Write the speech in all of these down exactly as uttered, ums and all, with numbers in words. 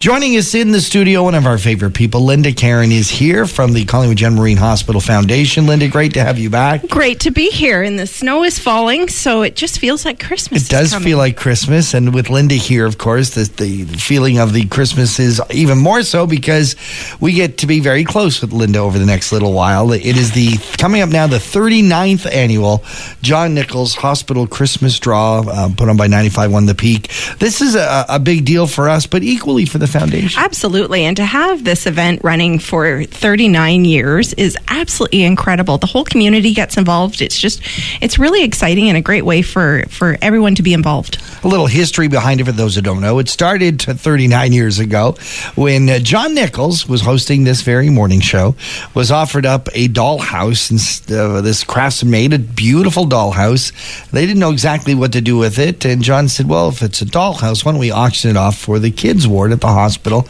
Joining us in the studio, one of our favorite people, Linda Caron, is here from the Collingwood General Marine Hospital Foundation. Linda, great to have you back. Great to be here, and the snow is falling, so it just feels like Christmas. It does feel like Christmas, and with Linda here, of course, the, the feeling of the Christmas is even more so because we get to be very close with Linda over the next little while. It is the coming up now the thirty-ninth annual John Nichols Hospital Christmas Draw, uh, put on by ninety-five point one The Peak. This is a, a big deal for us, but equally for the foundation. Absolutely. And to have this event running for thirty-nine years is absolutely incredible. The whole community gets involved. It's just, it's really exciting and a great way for, for everyone to be involved. A little history behind it for those who don't know. It started thirty-nine years ago when uh, John Nichols was hosting this very morning show, was offered up a dollhouse, and uh, this craftsman made a beautiful dollhouse. They didn't know exactly what to do with it. And John said, well, if it's a dollhouse, why don't we auction it off for the kids ward at the hospital?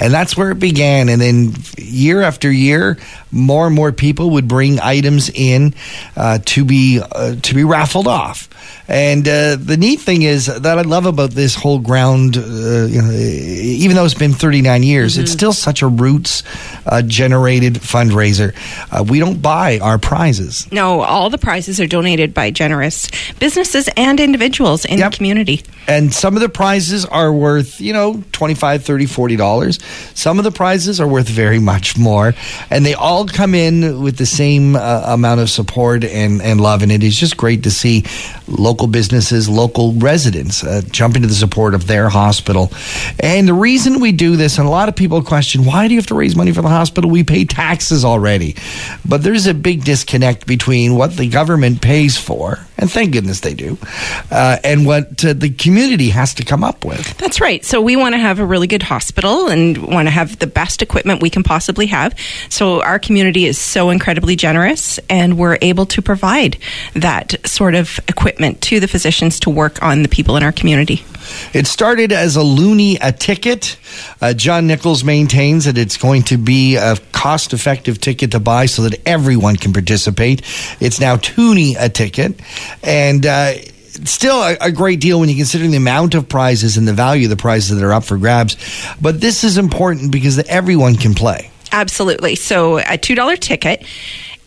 And that's where it began. And then year after year, more and more people would bring items in uh, to be uh, to be raffled off. And uh, the neat thing is that I love about this whole ground, uh, you know, even though it's been thirty-nine years, mm-hmm. It's still such a roots-generated uh, fundraiser. Uh, we don't buy our prizes. No, all the prizes are donated by generous businesses and individuals in yep. the community. And some of the prizes are worth, you know, twenty-five, thirty, forty dollars. Some of the prizes are worth very much more, and they all come in with the same uh, amount of support and, and love, and it is just great to see local businesses, local residents uh, jump into the support of their hospital. And the reason we do this, and a lot of people question, why do you have to raise money for the hospital? We pay taxes already. But there's a big disconnect between what the government pays for, and thank goodness they do, uh, and what uh, the community has to come up with. That's right. So we want to have a really good hospital and want to have the best equipment we can possibly have. So our community is so incredibly generous, and we're able to provide that sort of equipment to the physicians to work on the people in our community. It started as a loonie a ticket. Uh, John Nichols maintains that it's going to be a cost-effective ticket to buy so that everyone can participate. It's now toonie a ticket, and uh, still a, a great deal when you consider the amount of prizes and the value of the prizes that are up for grabs. But this is important because everyone can play. Absolutely. So a two dollar ticket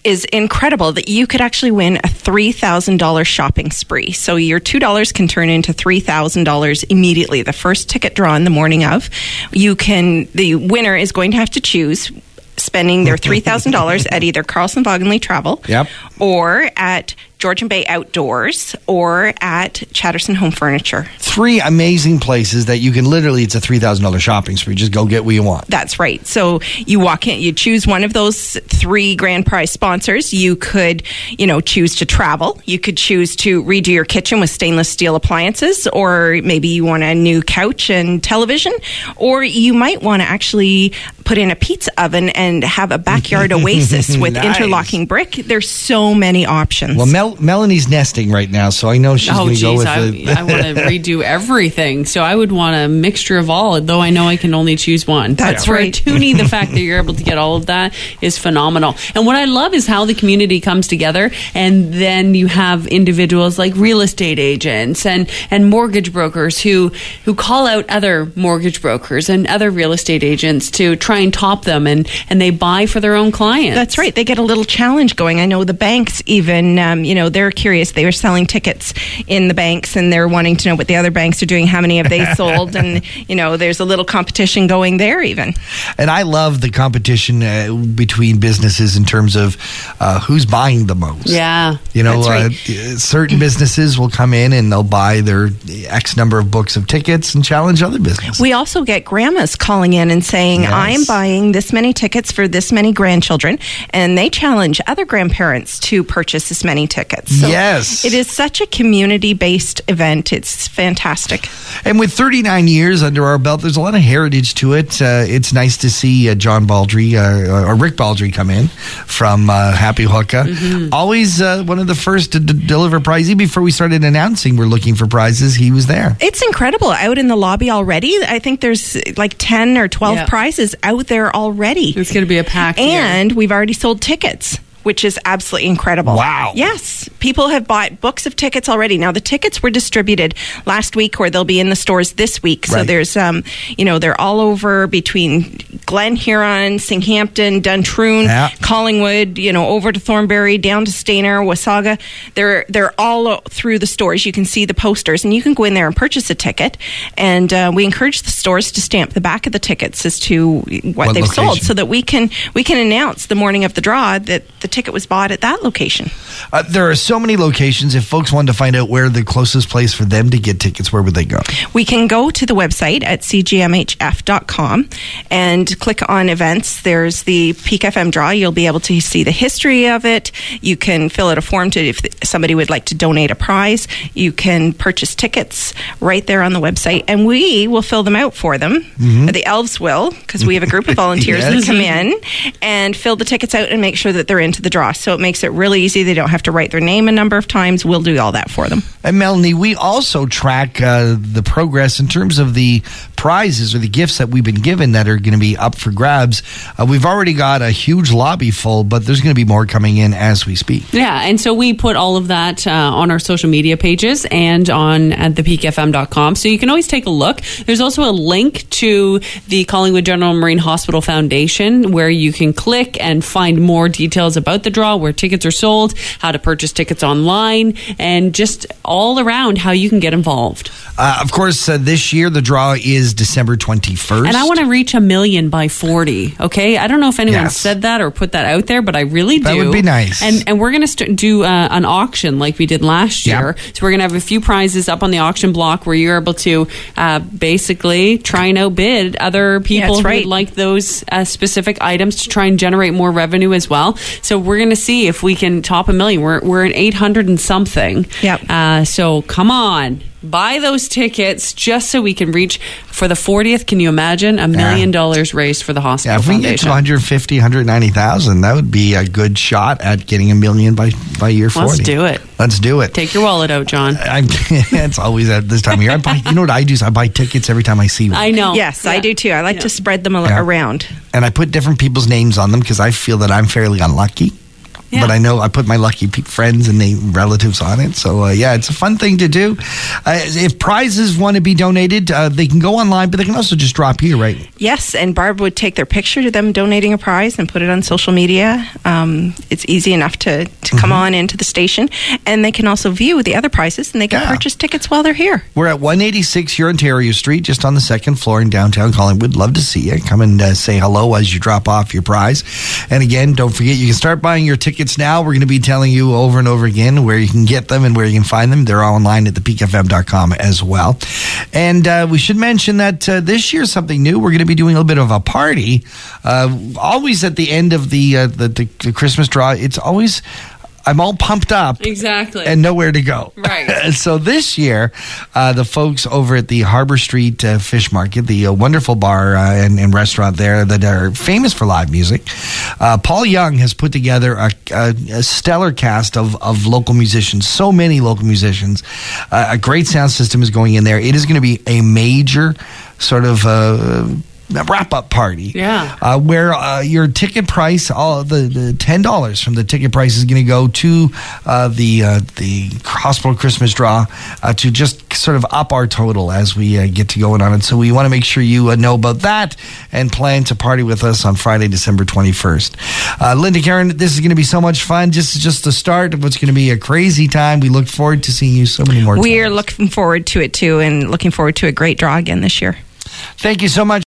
is incredible that you could actually win a three thousand dollars shopping spree. So your two dollars can turn into three thousand dollars immediately. The first ticket drawn the morning of, you can, the winner is going to have to choose spending their three thousand dollars at either Carlson Wagonlit Travel yep. or at Georgian Bay Outdoors or at Chatterson Home Furniture. Three amazing places that you can literally, it's a three thousand dollars shopping spree. Just go get what you want. That's right. So you walk in, you choose one of those three grand prize sponsors. You could, you know, choose to travel. You could choose to redo your kitchen with stainless steel appliances, or maybe you want a new couch and television, or you might want to actually put in a pizza oven and have a backyard oasis with nice. interlocking brick. There's so many options. Well, Mel- Melanie's nesting right now, so I know she's oh, going to go with I, the... I want to redo everything, so I would want a mixture of all, though I know I can only choose one. That's yeah. right. For Toonie, the fact that you're able to get all of that is phenomenal. And what I love is how the community comes together, and then you have individuals like real estate agents and, and mortgage brokers who, who call out other mortgage brokers and other real estate agents to try and top them, and, and they buy for their own clients. That's right. They get a little challenge going. I know the banks even... Um, You know, they're curious. They were selling tickets in the banks, and they're wanting to know what the other banks are doing. How many have they sold? And, you know, there's a little competition going there even. And I love the competition uh, between businesses in terms of uh, who's buying the most. Yeah. You know, right. uh, certain businesses will come in and they'll buy their X number of books of tickets and challenge other businesses. We also get grandmas calling in and saying, yes. I'm buying this many tickets for this many grandchildren. And they challenge other grandparents to purchase this many tickets. So yes. It is such a community-based event. It's fantastic. And with thirty-nine years under our belt, there's a lot of heritage to it. Uh, it's nice to see uh, John Baldry, uh, or Rick Baldry, come in from uh, Happy Hookah. Mm-hmm. Always uh, one of the first to d- deliver prizes. Before we started announcing we're looking for prizes, he was there. It's incredible. Out in the lobby already, I think there's like ten or twelve yeah. prizes out there already. It's going to be a packed And year. We've already sold tickets. which is absolutely incredible. Wow. Yes. People have bought books of tickets already. Now, the tickets were distributed last week, or they'll be in the stores this week. Right. So there's, um, you know, they're all over between Glen Huron, Singhampton, Duntroon, yeah. Collingwood, you know, over to Thornbury, down to Stainer, Wasaga. They're they're all through the stores. You can see the posters, and you can go in there and purchase a ticket. And uh, we encourage the stores to stamp the back of the tickets as to what, what they've location? sold, so that we can we can announce the morning of the draw that the ticket was bought at that location. Uh, there are so many locations. If folks wanted to find out where the closest place for them to get tickets, where would they go? We can go to the website at c g m h f dot com and click on events. There's the Peak F M draw. You'll be able to see the history of it. You can fill out a form to if somebody would like to donate a prize. You can purchase tickets right there on the website, and we will fill them out for them. Mm-hmm. The elves will, because we have a group of volunteers yes. that come in and fill the tickets out and make sure that they're into the draw. So it makes it really easy. They don't have to write their name a number of times. We'll do all that for them. And Melanie, we also track uh, the progress in terms of the prizes or the gifts that we've been given that are going to be up for grabs. Uh, we've already got a huge lobby full, but there's going to be more coming in as we speak. Yeah, and so we put all of that uh, on our social media pages and on at the peak f m dot com. So you can always take a look. There's also a link to the Collingwood General Marine Hospital Foundation where you can click and find more details about the draw, where tickets are sold, how to purchase tickets online, and just all around how you can get involved. Uh, of course, uh, this year the draw is December twenty-first. And I want to reach a million by forty, okay? I don't know if anyone yes. said that or put that out there, but I really do. That would be nice. And, and we're going to st- do uh, an auction like we did last yep. year. So we're going to have a few prizes up on the auction block where you're able to uh, basically try and outbid other people yeah, who right. would like those uh, specific items to try and generate more revenue as well. So we're going to see if we can top a million. We're we're at eight hundred and something. Yep. Uh, so come on. Buy those tickets just so we can reach for the fortieth. Can you imagine a million yeah. dollars raised for the hospital? Yeah, if we can get to one hundred fifty, one hundred ninety thousand, that would be a good shot at getting a million by, by year forty. Let's do it. Let's do it. Take your wallet out, John. I, I, it's always at this time of year. I buy, you know what I do? I buy tickets every time I see one. I know. Yes, yeah. I do too. I like yeah. to spread them yeah. around. And I put different people's names on them because I feel that I'm fairly unlucky. Yeah. But I know I put my lucky friends and the relatives on it. So, uh, yeah, it's a fun thing to do. Uh, if prizes want to be donated, uh, they can go online, but they can also just drop you, right? Yes, and Barb would take their picture to them donating a prize and put it on social media. Um, it's easy enough to, to come mm-hmm. on into the station. And they can also view the other prizes, and they can yeah. purchase tickets while they're here. We're at one eighty-six Yonge Ontario Street, just on the second floor in downtown Collingwood. Love to see you. Come and uh, say hello as you drop off your prize. And again, don't forget, you can start buying your tickets now. We're going to be telling you over and over again where you can get them and where you can find them. They're all online at the peak f m dot com as well. And uh, we should mention that uh, this year something new. We're going to be doing a little bit of a party. Uh, always at the end of the, uh, the, the the Christmas draw, it's always I'm all pumped up. Exactly. And nowhere to go. Right. So this year, uh, the folks over at the Harbour Street uh, Fish Market, the uh, wonderful bar uh, and, and restaurant there that are famous for live music, uh, Paul Young has put together a, a, a stellar cast of, of local musicians, so many local musicians. Uh, a great sound system is going in there. It is going to be a major sort of... Uh, A wrap-up party, yeah, uh, where uh, your ticket price, all the, the ten dollars from the ticket price is going to go to uh, the uh, the hospital Christmas draw uh, to just sort of up our total as we uh, get to going on it. So we want to make sure you uh, know about that and plan to party with us on Friday, December twenty-first. Uh, Linda Caron, this is going to be so much fun. This is just the start of what's going to be a crazy time. We look forward to seeing you so many more. We times. are looking forward to it too, and looking forward to a great draw again this year. Thank you so much.